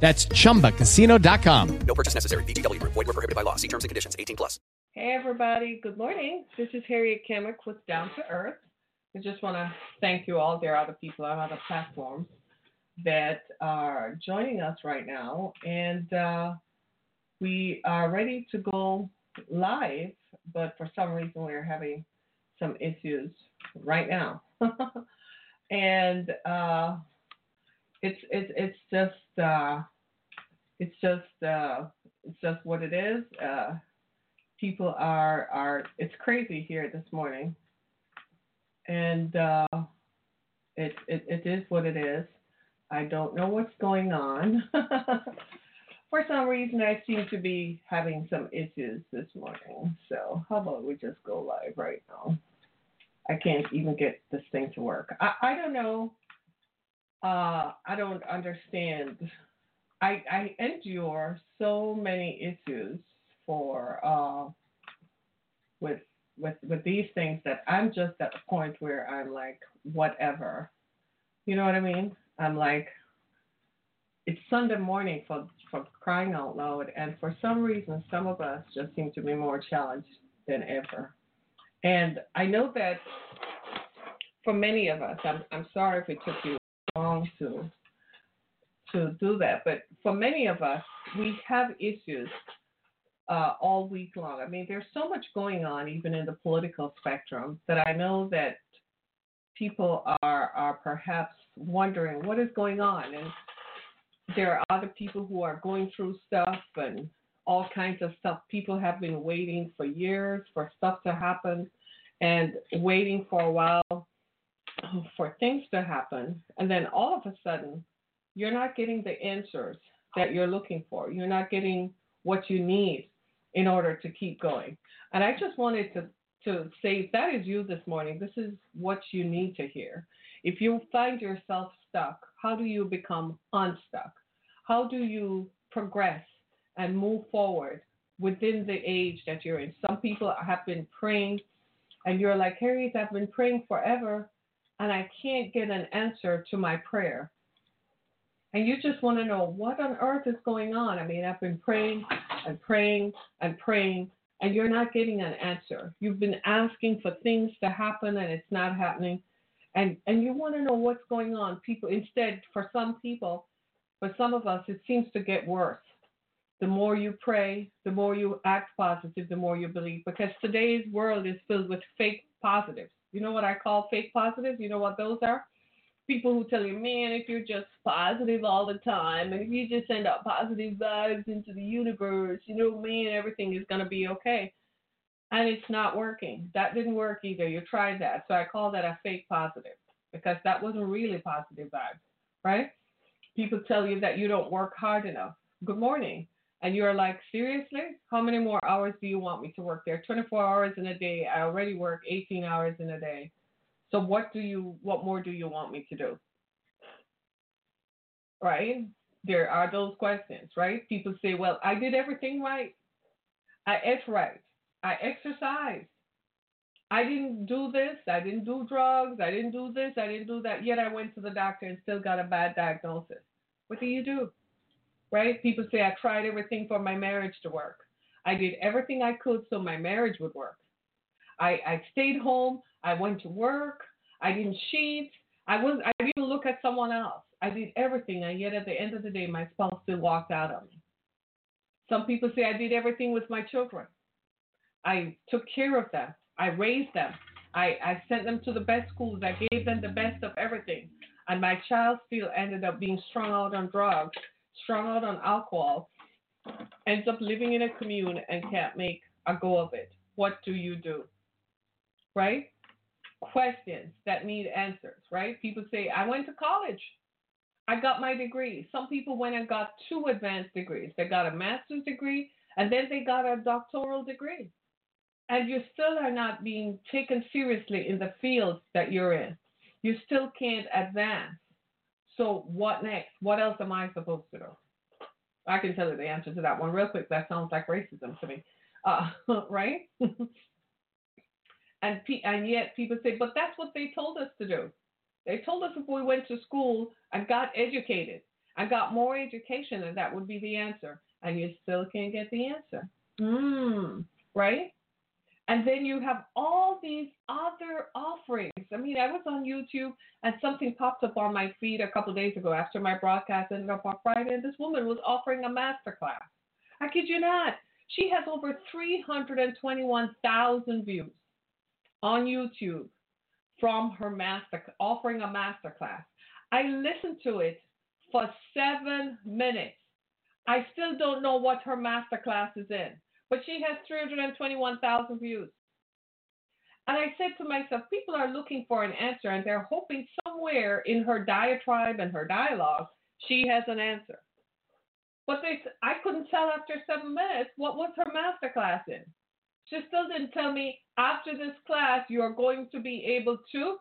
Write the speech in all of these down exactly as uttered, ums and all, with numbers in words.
That's chumba casino dot com. No purchase necessary. V G W. Void where prohibited by law. See terms and conditions. eighteen plus. Hey, everybody. Good morning. This is Harriet Cammock with Down to Earth. I just want to thank you all. There are other people on other platforms that are joining us right now. And uh, we are ready to go live, but for some reason we're having some issues right now. and... Uh, It's it's it's just uh, it's just uh, it's just what it is. Uh, people are are it's crazy here this morning, and uh, it, it it is what it is. I don't know what's going on. For some reason, I seem to be having some issues this morning. So how about we just go live right now? I can't even get this thing to work. I, I don't know. Uh, I don't understand. I, I endure so many issues for uh, with with with these things that I'm just at the point where I'm like, whatever. You know what I mean? I'm like, it's Sunday morning for, for crying out loud, and for some reason, some of us just seem to be more challenged than ever. And I know that for many of us, I'm I'm sorry if it took you to to do that, but for many of us, we have issues uh, all week long. I mean, there's so much going on, even in the political spectrum, that I know that people are are perhaps wondering what is going on, and there are other people who are going through stuff and all kinds of stuff. People have been waiting for years for stuff to happen, and waiting for a while for things to happen, and then all of a sudden you're not getting the answers that you're looking for. You're not getting what you need in order to keep going. And I just wanted to, to say, if that is you this morning, this is what you need to hear. If you find yourself stuck, how do you become unstuck? How do you progress and move forward within the age that you're in? Some people have been praying, and you're like, Harriet, I've been praying forever, and I can't get an answer to my prayer. And you just want to know what on earth is going on. I mean, I've been praying and praying and praying, and you're not getting an answer. You've been asking for things to happen, and it's not happening. And and you want to know what's going on. People, instead, for some people, for some of us, it seems to get worse. The more you pray, the more you act positive, the more you believe. Because today's world is filled with fake positives. You know what I call fake positives? You know what those are? People who tell you, man, if you're just positive all the time, and if you just send out positive vibes into the universe, you know, man, everything is going to be okay. And it's not working. That didn't work either. You tried that. So I call that a fake positive, because that wasn't really positive vibes, right? People tell you that you don't work hard enough. Good morning. And you're like, seriously? How many more hours do you want me to work there? twenty-four hours in a day. I already work eighteen hours in a day. So what do you, what more do you want me to do? Right? There are those questions, right? People say, well, I did everything right. I ate right. I exercised. I didn't do this. I didn't do drugs. I didn't do this. I didn't do that. Yet I went to the doctor and still got a bad diagnosis. What do you do? Right? People say, I tried everything for my marriage to work. I did everything I could so my marriage would work. I, I stayed home. I went to work. I didn't cheat. I wasn't, I didn't look at someone else. I did everything, and yet at the end of the day, my spouse still walked out on me. Some people say, I did everything with my children. I took care of them. I raised them. I, I sent them to the best schools. I gave them the best of everything. And my child still ended up being strung out on drugs, strung out on alcohol, ends up living in a commune and can't make a go of it. What do you do? Right? Questions that need answers, right? People say, I went to college. I got my degree. Some people went and got two advanced degrees. They got a master's degree and then they got a doctoral degree. And you still are not being taken seriously in the field that you're in. You still can't advance. So what next? What else am I supposed to do? I can tell you the answer to that one real quick. That sounds like racism to me, uh, right? and pe- and yet people say, but that's what they told us to do. They told us if we went to school and got educated and got more education, and that would be the answer. And you still can't get the answer, mm, right? And then you have all these other offerings. I mean, I was on YouTube and something popped up on my feed a couple of days ago after my broadcast ended up on Friday, and this woman was offering a masterclass. I kid you not. She has over three hundred twenty-one thousand views on YouTube from her master, offering a masterclass. I listened to it for seven minutes. I still don't know what her masterclass is in, but she has three hundred twenty-one thousand views. And I said to myself, people are looking for an answer, and they're hoping somewhere in her diatribe and her dialogue, she has an answer. But they, I couldn't tell after seven minutes what was her masterclass in. She still didn't tell me, after this class, you're going to be able to.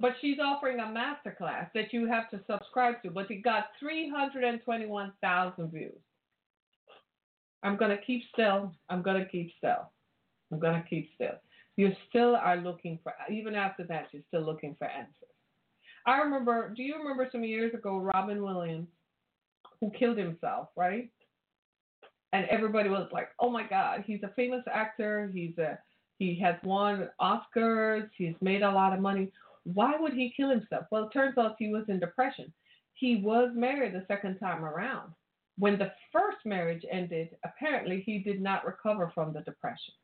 But she's offering a masterclass that you have to subscribe to. But it got three hundred twenty-one thousand views. I'm going to keep still. I'm going to keep still. I'm going to keep still. You still are looking for, even after that, you're still looking for answers. I remember, do you remember some years ago, Robin Williams, who killed himself, right? And everybody was like, oh, my God, he's a famous actor. He's a he has won Oscars. He's made a lot of money. Why would he kill himself? Well, it turns out he was in depression. He was married the second time around. When the first marriage ended, apparently he did not recover from the depression.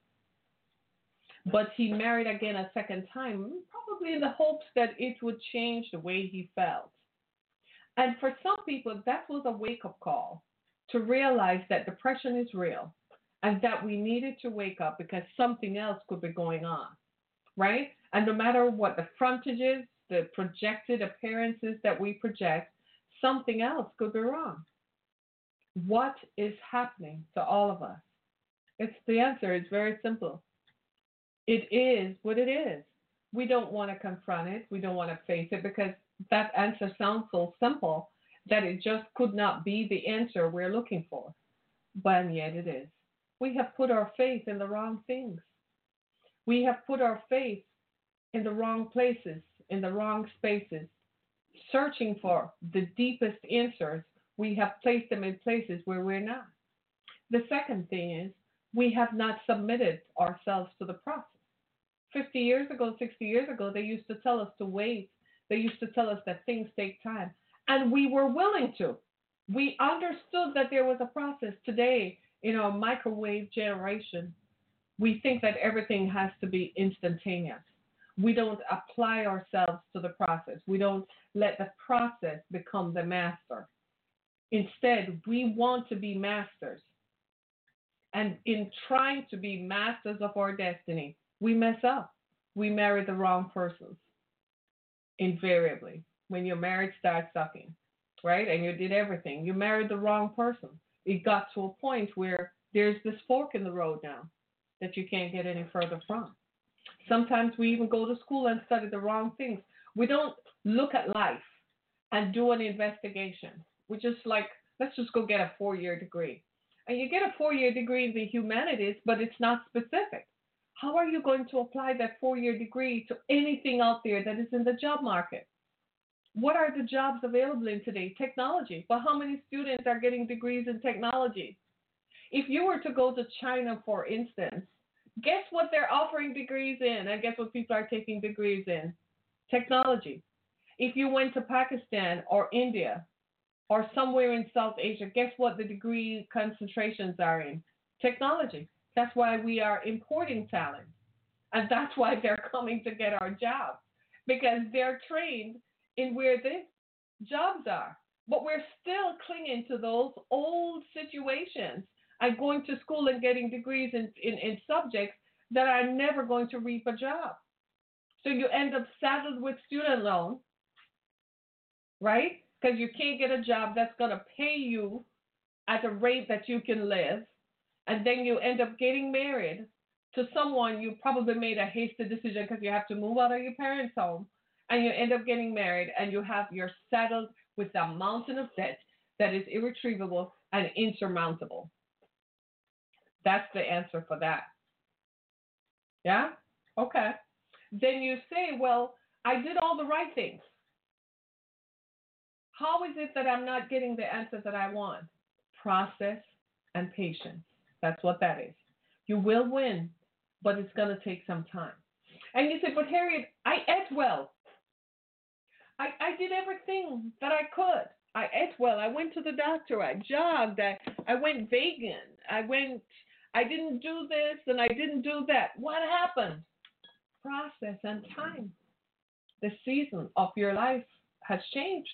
But he married again a second time, probably in the hopes that it would change the way he felt. And for some people, that was a wake-up call to realize that depression is real and that we needed to wake up because something else could be going on, right? And no matter what the frontage is, the projected appearances that we project, something else could be wrong. What is happening to all of us? It's the answer is very simple. It is what it is. We don't want to confront it. We don't want to face it because that answer sounds so simple that it just could not be the answer we're looking for. But yet it is. We have put our faith in the wrong things. We have put our faith in the wrong places, in the wrong spaces, searching for the deepest answers. We have placed them in places where we're not. The second thing is, we have not submitted ourselves to the process. fifty years ago, sixty years ago, they used to tell us to wait. They used to tell us that things take time. And we were willing to. We understood that there was a process. Today, in our microwave generation, we think that everything has to be instantaneous. We don't apply ourselves to the process. We don't let the process become the master. Instead, we want to be masters. And in trying to be masters of our destiny, we mess up. We marry the wrong persons. Invariably, when your marriage starts sucking, right? And you did everything. You married the wrong person. It got to a point where there's this fork in the road now that you can't get any further from. Sometimes we even go to school and study the wrong things. We don't look at life and do an investigation. We're just like, let's just go get a four-year degree. And you get a four-year degree in the humanities, but it's not specific. How are you going to apply that four-year degree to anything out there that is in the job market? What are the jobs available in today? Technology. But how many students are getting degrees in technology? If you were to go to China, for instance, guess what they're offering degrees in, and guess what people are taking degrees in? Technology. If you went to Pakistan or India, or somewhere in South Asia, guess what the degree concentrations are in? Technology. That's why we are importing talent. And that's why they're coming to get our jobs, because they're trained in where the jobs are. But we're still clinging to those old situations and going to school and getting degrees in, in, in subjects that are never going to reap a job. So you end up saddled with student loan, right? Because you can't get a job that's going to pay you at a rate that you can live, and then you end up getting married to someone. You probably made a hasty decision because you have to move out of your parents' home, and you end up getting married, and you have you're saddled with a mountain of debt that is irretrievable and insurmountable. That's the answer for that. Yeah? Okay. Then you say, well, I did all the right things. How is it that I'm not getting the answers that I want? Process and patience. That's what that is. You will win, but it's going to take some time. And you say, but Harriet, I ate well. I, I did everything that I could. I ate well. I went to the doctor. I jogged. I, I went vegan. I went, I didn't do this and I didn't do that. What happened? Process and time. The season of your life has changed,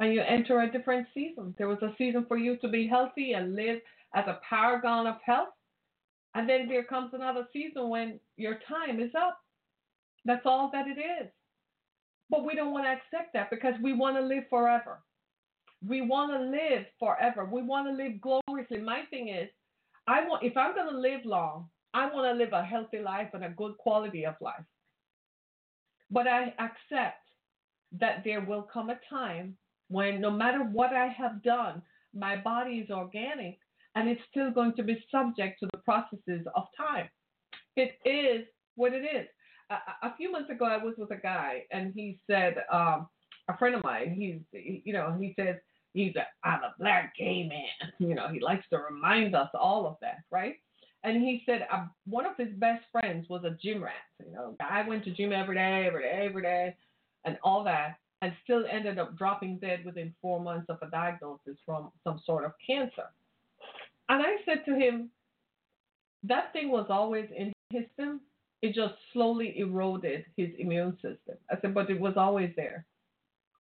and you enter a different season. There was a season for you to be healthy and live as a paragon of health. And then there comes another season when your time is up. That's all that it is. But we don't want to accept that because we want to live forever. We want to live forever. We want to live gloriously. My thing is, I want, if I'm going to live long, I want to live a healthy life and a good quality of life. But I accept that there will come a time when no matter what I have done, my body is organic and it's still going to be subject to the processes of time. It is what it is. A, a few months ago, I was with a guy, and he said, um, a friend of mine, he's, you know, he says, he's a, I'm a black gay man. You know, he likes to remind us all of that, right? And he said uh, one of his best friends was a gym rat. You know, I went to gym every day, every day, every day, and all that, and still ended up dropping dead within four months of a diagnosis from some sort of cancer. And I said to him, that thing was always in his system. It just slowly eroded his immune system. I said, but it was always there.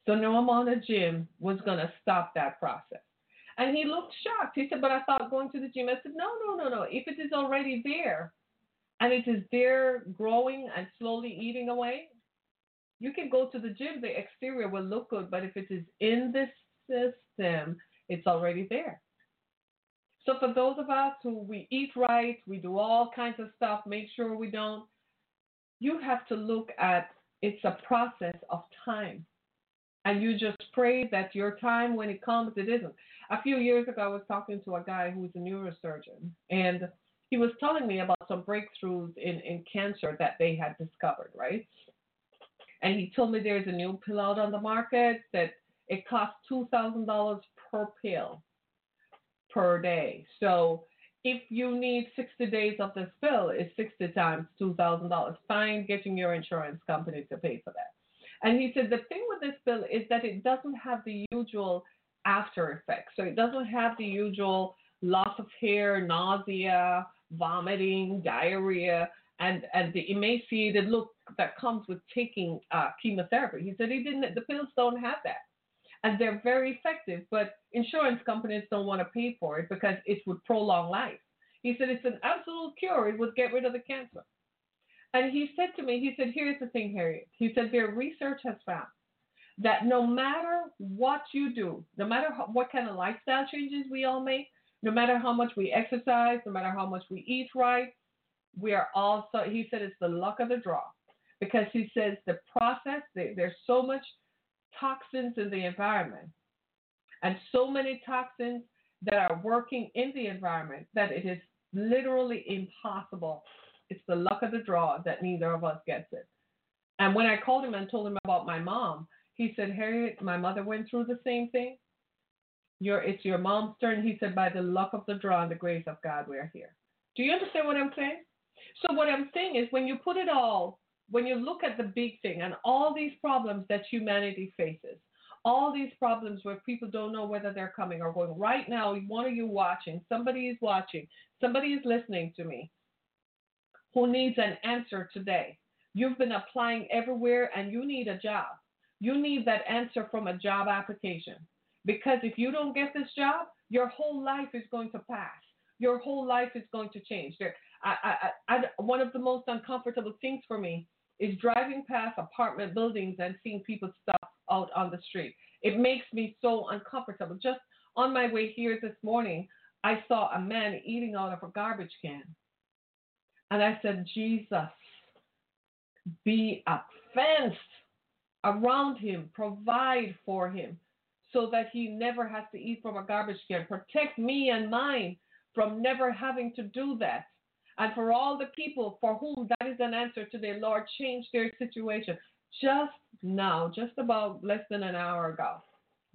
So no amount of gym was going to stop that process. And he looked shocked. He said, but I thought going to the gym. I said, no, no, no, no. If it is already there and it is there growing and slowly eating away, you can go to the gym. The exterior will look good. But if it is in this system, it's already there. So for those of us who we eat right, we do all kinds of stuff, make sure we don't, you have to look at it's a process of time. And you just pray that your time, when it comes, it isn't. A few years ago, I was talking to a guy who was a neurosurgeon, and he was telling me about some breakthroughs in, in cancer that they had discovered, right? And he told me there's a new pill out on the market that it costs two thousand dollars per pill per day. So if you need sixty days of this pill, it's sixty times two thousand dollars. Fine getting your insurance company to pay for that. And he said the thing with this pill is that it doesn't have the usual after effects. So it doesn't have the usual loss of hair, nausea, vomiting, diarrhea, and, and the emaciated look that comes with taking uh, chemotherapy. He said he didn't. The pills don't have that. And they're very effective, but insurance companies don't want to pay for it because it would prolong life. He said it's an absolute cure. It would get rid of the cancer. And he said to me, he said, here's the thing, Harriet. He said, their research has found that no matter what you do, no matter how, what kind of lifestyle changes we all make, no matter how much we exercise, no matter how much we eat right, we are also, he said, it's the luck of the draw. Because he says the process, they, there's so much toxins in the environment and so many toxins that are working in the environment that it is literally impossible. It's the luck of the draw that neither of us gets it. And when I called him and told him about my mom, he said, Harriet, my mother went through the same thing. Your, it's your mom's turn. He said, by the luck of the draw and the grace of God, we're here. Do you understand what I'm saying? So what I'm saying is when you put it all, when you look at the big thing and all these problems that humanity faces, all these problems where people don't know whether they're coming or going. Right now, one of you watching, somebody is watching, somebody is listening to me, who needs an answer today. You've been applying everywhere and you need a job. You need that answer from a job application. Because if you don't get this job, your whole life is going to pass. Your whole life is going to change. There, I, I, I, one of the most uncomfortable things for me is driving past apartment buildings and seeing people stuff out on the street. It makes me so uncomfortable. Just on my way here this morning, I saw a man eating out of a garbage can. And I said, Jesus, be a fence around him, provide for him so that he never has to eat from a garbage can. Protect me and mine from never having to do that. And for all the people for whom that is an answer today, Lord, change their situation. Just now, just about less than an hour ago,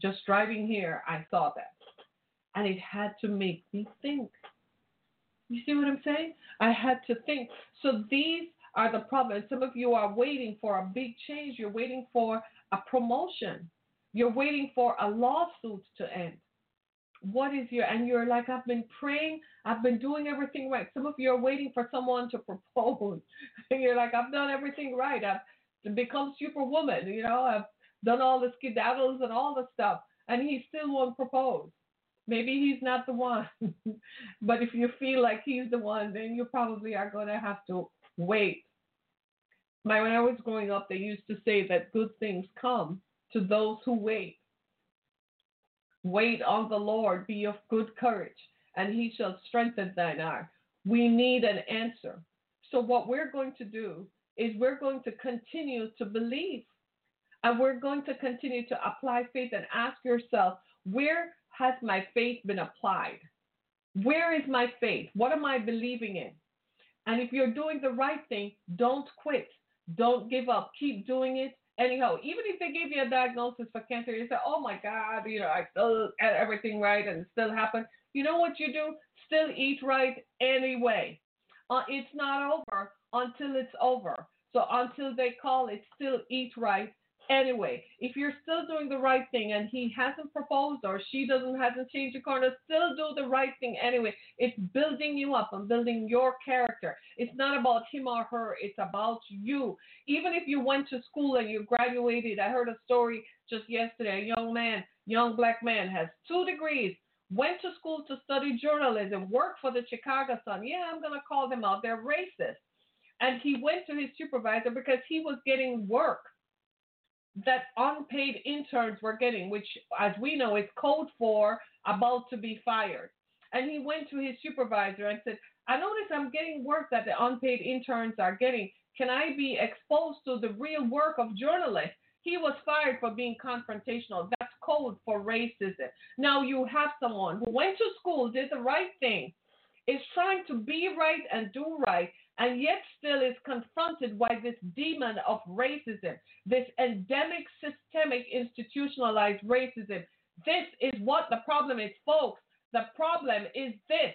just driving here, I saw that. And it had to make me think. You see what I'm saying? I had to think. So these are the problems. Some of you are waiting for a big change. You're waiting for a promotion. You're waiting for a lawsuit to end. What is your, and you're like, I've been praying, I've been doing everything right. Some of you are waiting for someone to propose. And you're like, I've done everything right. I've become superwoman. You know, I've done all the skedaddles and all the stuff. And he still won't propose. Maybe he's not the one. But if you feel like he's the one, then you probably are going to have to wait. My, when I was growing up, they used to say that good things come to those who wait. Wait on the Lord, be of good courage, and he shall strengthen thine arm. We need an answer. So what we're going to do is we're going to continue to believe, and we're going to continue to apply faith and ask yourself, where has my faith been applied? Where is my faith? What am I believing in? And if you're doing the right thing, don't quit. Don't give up. Keep doing it. Anyhow, even if they give you a diagnosis for cancer, you say, oh, my God, you know, I still had everything right and it still happened. You know what you do? Still eat right anyway. Uh, it's not over until it's over. So until they call it, still eat right anyway. If you're still doing the right thing and he hasn't proposed or she doesn't hasn't changed the corner, still do the right thing anyway. It's building you up and building your character. It's not about him or her. It's about you. Even if you went to school and you graduated, I heard a story just yesterday. A young man, young black man has two degrees, went to school to study journalism, worked for the Chicago Sun. Yeah, I'm going to call them out. They're racist. And he went to his supervisor because he was getting work that unpaid interns were getting, which, as we know, is code for about to be fired. And he went to his supervisor and said, I notice I'm getting work that the unpaid interns are getting. Can I be exposed to the real work of journalists? He was fired for being confrontational. That's code for racism. Now you have someone who went to school, did the right thing, is trying to be right and do right, and yet still is confronted by this demon of racism, this endemic, systemic, institutionalized racism. This is what the problem is, folks. The problem is this.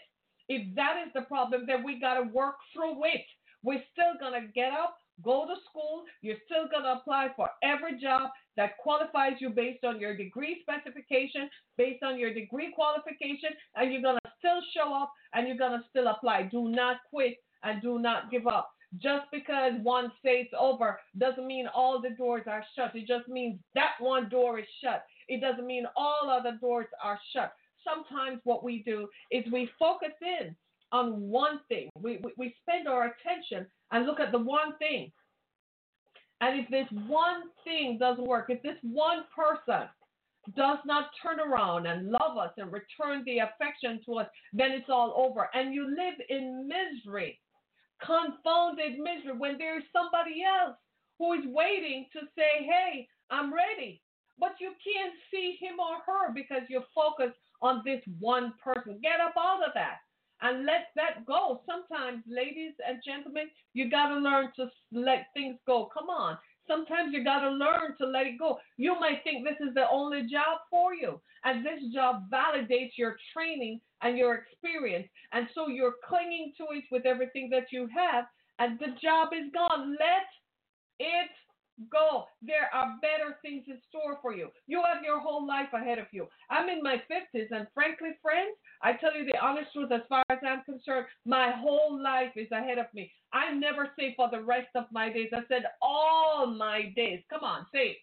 If that is the problem, then we got to work through it. We're still going to get up, go to school. You're still going to apply for every job that qualifies you based on your degree specification, based on your degree qualification, and you're going to still show up and you're going to still apply. Do not quit. And do not give up. Just because one state's over doesn't mean all the doors are shut. It just means that one door is shut. It doesn't mean all other doors are shut. Sometimes what we do is we focus in on one thing. We, we, we spend our attention and look at the one thing. And if this one thing doesn't work, if this one person does not turn around and love us and return the affection to us, then it's all over. And you live in misery. Confounded misery when there is somebody else who is waiting to say, hey, I'm ready. But you can't see him or her because you're focused on this one person. Get up out of that and let that go. Sometimes, ladies and gentlemen, you got to learn to let things go. Come on. Sometimes you got to learn to let it go. You might think this is the only job for you. And this job validates your training and your experience. And so you're clinging to it with everything that you have. And the job is gone. Let it go. There are better things in store for you. You have your whole life ahead of you. I'm in my fifties. And frankly, friends, I tell you the honest truth, as far as I'm concerned, my whole life is ahead of me. I never say for the rest of my days. I said all my days. Come on, say it.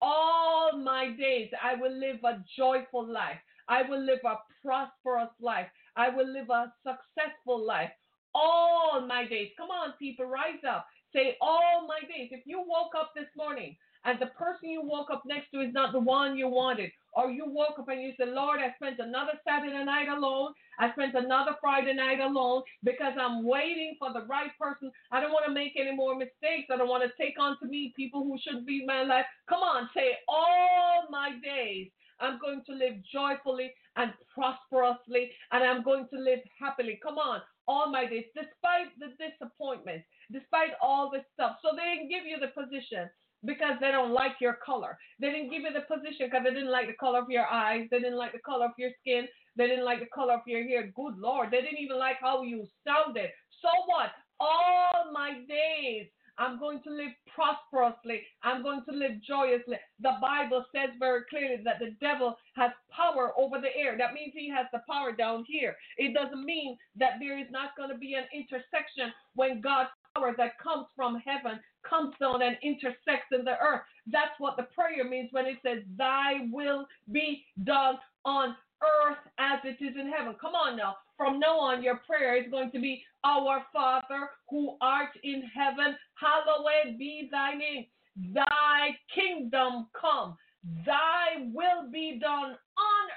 All my days, I will live a joyful life. I will live a prosperous life. I will live a successful life. All my days. Come on, people, rise up. Say all my days. If you woke up this morning and the person you woke up next to is not the one you wanted, or you woke up and you said, Lord, I spent another Saturday night alone. I spent another Friday night alone because I'm waiting for the right person. I don't want to make any more mistakes. I don't want to take on to me people who shouldn't be in my life. Come on, say, all my days I'm going to live joyfully and prosperously, and I'm going to live happily. Come on, all my days, despite the disappointments, despite all this stuff. So they didn't give you the position because they don't like your color. They didn't give you the position because they didn't like the color of your eyes. They didn't like the color of your skin. They didn't like the color of your hair. Good Lord, they didn't even like how you sounded. So what? All my days, I'm going to live prosperously. I'm going to live joyously. The Bible says very clearly that the devil has power over the air. That means he has the power down here. It doesn't mean that there is not going to be an intersection when God's power that comes from heaven comes down and intersects in the earth. That's what the prayer means when it says, thy will be done on earth as it is in heaven. Come on now. From now on, your prayer is going to be, our Father who art in heaven, hallowed be thy name. Thy kingdom come. Thy will be done on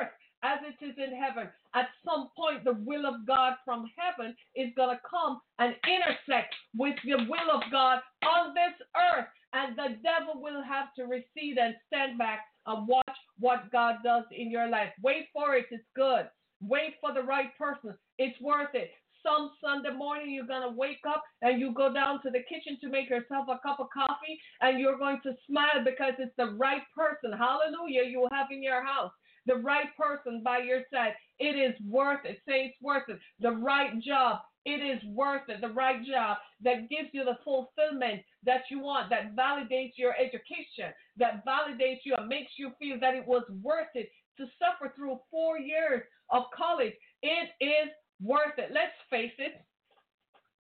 earth as it is in heaven. At some point, the will of God from heaven is going to come and intersect with the will of God on this earth. And the devil will have to recede and stand back and watch what God does in your life. Wait for it. It's good. Wait for the right person. It's worth it. Some Sunday morning you're going to wake up and you go down to the kitchen to make yourself a cup of coffee, and you're going to smile because it's the right person, hallelujah, you have in your house. The right person by your side. It is worth it. Say it's worth it. The right job. It is worth it. The right job that gives you the fulfillment that you want, that validates your education, that validates you and makes you feel that it was worth it to suffer through four years of college. It is worth it. Let's face it.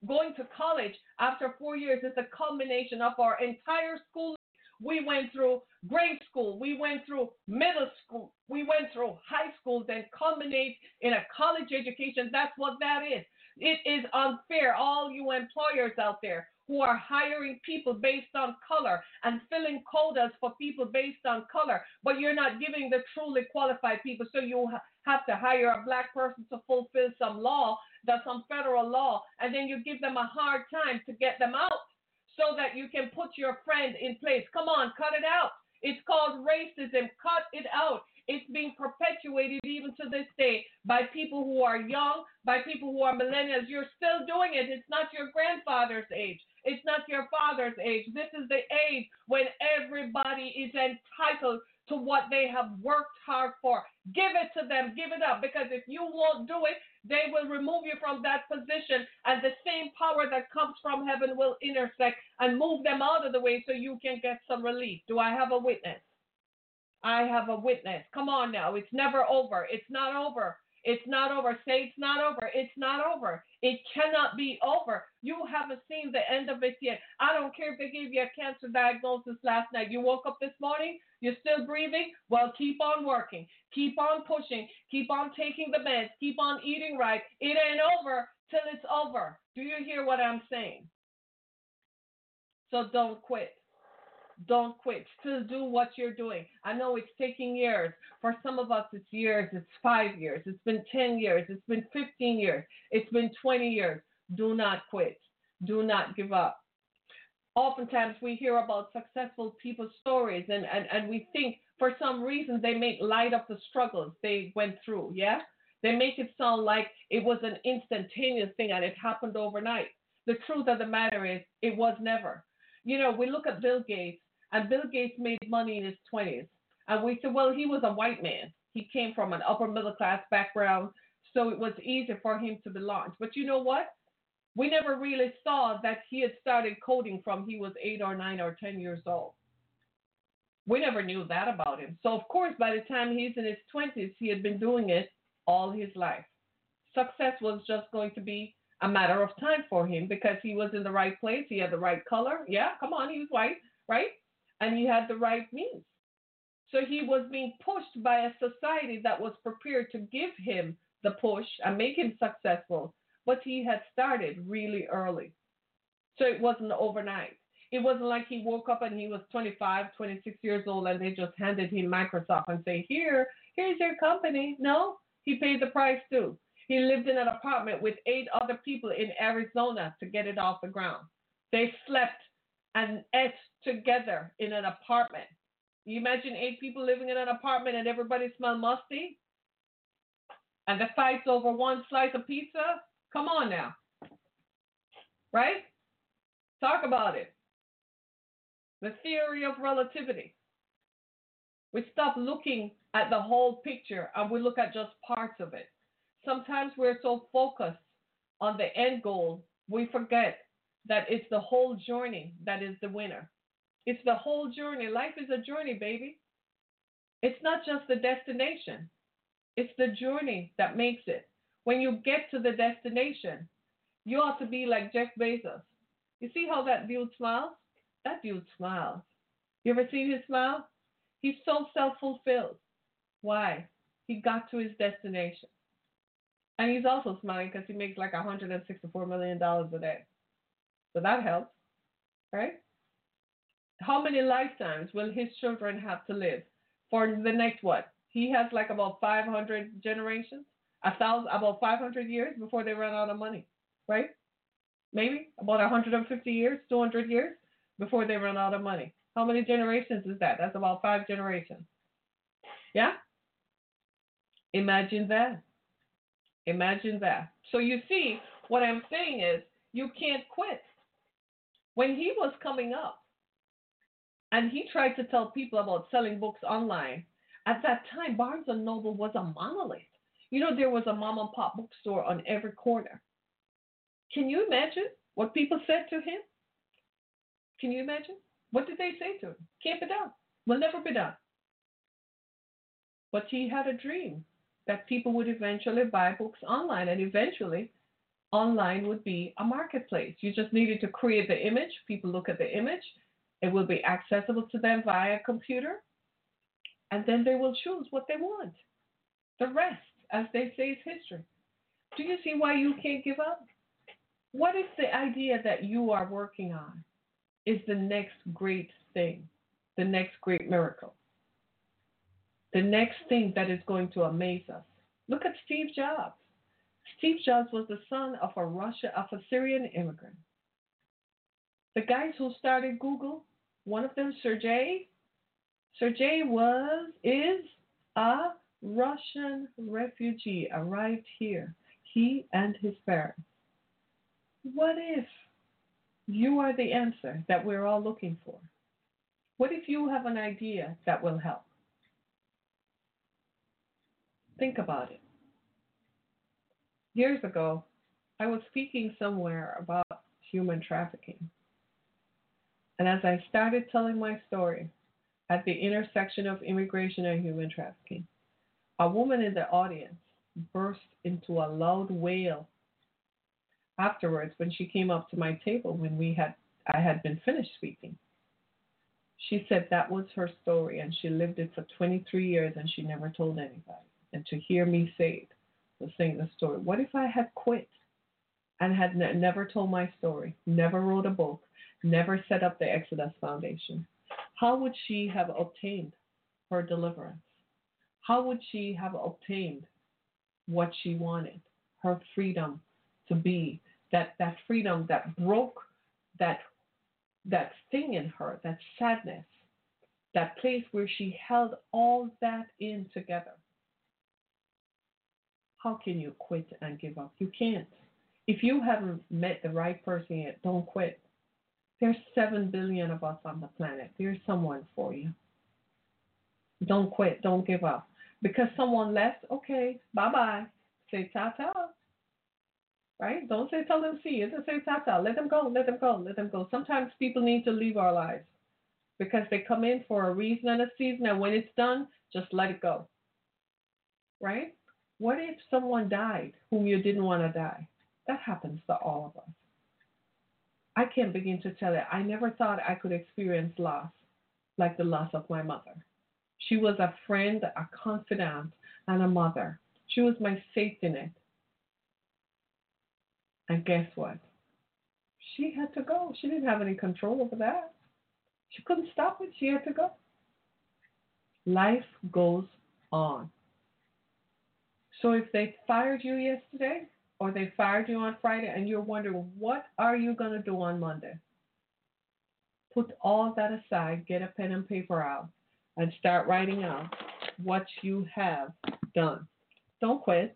Going to college after four years is a culmination of our entire school. We went through grade school. We went through middle school. We went through high school, then culminates in a college education. That's what that is. It is unfair. All you employers out there who are hiring people based on color and filling quotas for people based on color, but you're not giving the truly qualified people, so you have to hire a black person to fulfill some law, that's some federal law, and then you give them a hard time to get them out so that you can put your friend in place. Come on, cut it out. It's called racism. Cut it out. It's being perpetuated even to this day by people who are young, by people who are millennials. You're still doing it. It's not your grandfather's age. It's not your father's age. This is the age when everybody is entitled to what they have worked hard for. Give it to them. Give it up. Because if you won't do it, they will remove you from that position, and the same power that comes from heaven will intersect and move them out of the way so you can get some relief. Do I have a witness? I have a witness. Come on now. It's never over. It's not over. It's not over. Say it's not over. It's not over. It cannot be over. You haven't seen the end of it yet. I don't care if they gave you a cancer diagnosis last night. You woke up this morning. You're still breathing. Well, keep on working. Keep on pushing. Keep on taking the meds. Keep on eating right. It ain't over till it's over. Do you hear what I'm saying? So don't quit. Don't quit. Still do what you're doing. I know it's taking years. For some of us, it's years. It's five years. It's been ten years. It's been fifteen years. It's been twenty years. Do not quit. Do not give up. Oftentimes, we hear about successful people's stories, and, and, and we think for some reason they make light of the struggles they went through, yeah? They make it sound like it was an instantaneous thing and it happened overnight. The truth of the matter is it was never. You know, we look at Bill Gates. And Bill Gates made money in his twenties. And we said, well, he was a white man. He came from an upper middle class background, so it was easy for him to be launched. But you know what? We never really saw that he had started coding from he was eight or nine or ten years old. We never knew that about him. So, of course, by the time he's in his twenties, he had been doing it all his life. Success was just going to be a matter of time for him because he was in the right place. He had the right color. Yeah, come on, he was white, right? And he had the right means. So he was being pushed by a society that was prepared to give him the push and make him successful. But he had started really early. So it wasn't overnight. It wasn't like he woke up and he was twenty-five, twenty-six years old and they just handed him Microsoft and say, here, here's your company. No, he paid the price too. He lived in an apartment with eight other people in Arizona to get it off the ground. They slept and ate together in an apartment. You imagine eight people living in an apartment and everybody smelled musty? And the fight's over one slice of pizza? Come on now. Right? Talk about it. The theory of relativity. We stop looking at the whole picture and we look at just parts of it. Sometimes we're so focused on the end goal, we forget that it's the whole journey that is the winner. It's the whole journey. Life is a journey, baby. It's not just the destination. It's the journey that makes it. When you get to the destination, you ought to be like Jeff Bezos. You see how that dude smiles? That dude smiles. You ever seen his smile? He's so self-fulfilled. Why? He got to his destination. And he's also smiling because he makes like one hundred sixty-four million dollars a day. So that helps, right? How many lifetimes will his children have to live for the next what? He has like about five hundred generations, a thousand, about five hundred years before they run out of money, right? Maybe about one hundred fifty years, two hundred years before they run out of money. How many generations is that? That's about five generations. Yeah? Imagine that. Imagine that. So you see, what I'm saying is you can't quit. When he was coming up and he tried to tell people about selling books online, at that time, Barnes and Noble was a monolith. You know, there was a mom and pop bookstore on every corner. Can you imagine what people said to him? Can you imagine? What did they say to him? Can't be done. Will never be done. But he had a dream that people would eventually buy books online, and eventually online would be a marketplace. You just needed to create the image. People look at the image. It will be accessible to them via computer, and then they will choose what they want. The rest, as they say, is history. Do you see why you can't give up? What if the idea that you are working on is the next great thing, the next great miracle, the next thing that is going to amaze us? Look at Steve Jobs. Steve Jobs was the son of a Russia, of a Syrian immigrant. The guys who started Google, one of them, Sergey, Sergey was, is a Russian refugee, arrived here, he and his parents. What if you are the answer that we're all looking for? What if you have an idea that will help? Think about it. Years ago, I was speaking somewhere about human trafficking. And as I started telling my story, at the intersection of immigration and human trafficking, a woman in the audience burst into a loud wail afterwards when she came up to my table when we had I had been finished speaking. She said that was her story, and she lived it for twenty-three years, and she never told anybody. And to hear me say it was saying the story. What if I had quit and had ne- never told my story, never wrote a book, never set up the Exodus Foundation? How would she have obtained her deliverance? How would she have obtained what she wanted? Her freedom to be, that, that freedom that broke that, that thing in her, that sadness, that place where she held all that in together. How can you quit and give up? You can't. If you haven't met the right person yet, don't quit. There's seven billion of us on the planet. There's someone for you. Don't quit. Don't give up. Because someone left, okay, bye-bye. Say ta-ta. Right? Don't say tell them see you. Just say ta-ta. Let them go. Let them go. Let them go. Sometimes people need to leave our lives because they come in for a reason and a season, and when it's done, just let it go. Right? What if someone died whom you didn't want to die? That happens to all of us. I can't begin to tell it. I never thought I could experience loss like the loss of my mother. She was a friend, a confidant, and a mother. She was my safety net. And guess what? She had to go. She didn't have any control over that. She couldn't stop it. She had to go. Life goes on. So if they fired you yesterday or they fired you on Friday and you're wondering, what are you going to do on Monday? Put all that aside. Get a pen and paper out and start writing out what you have done. Don't quit.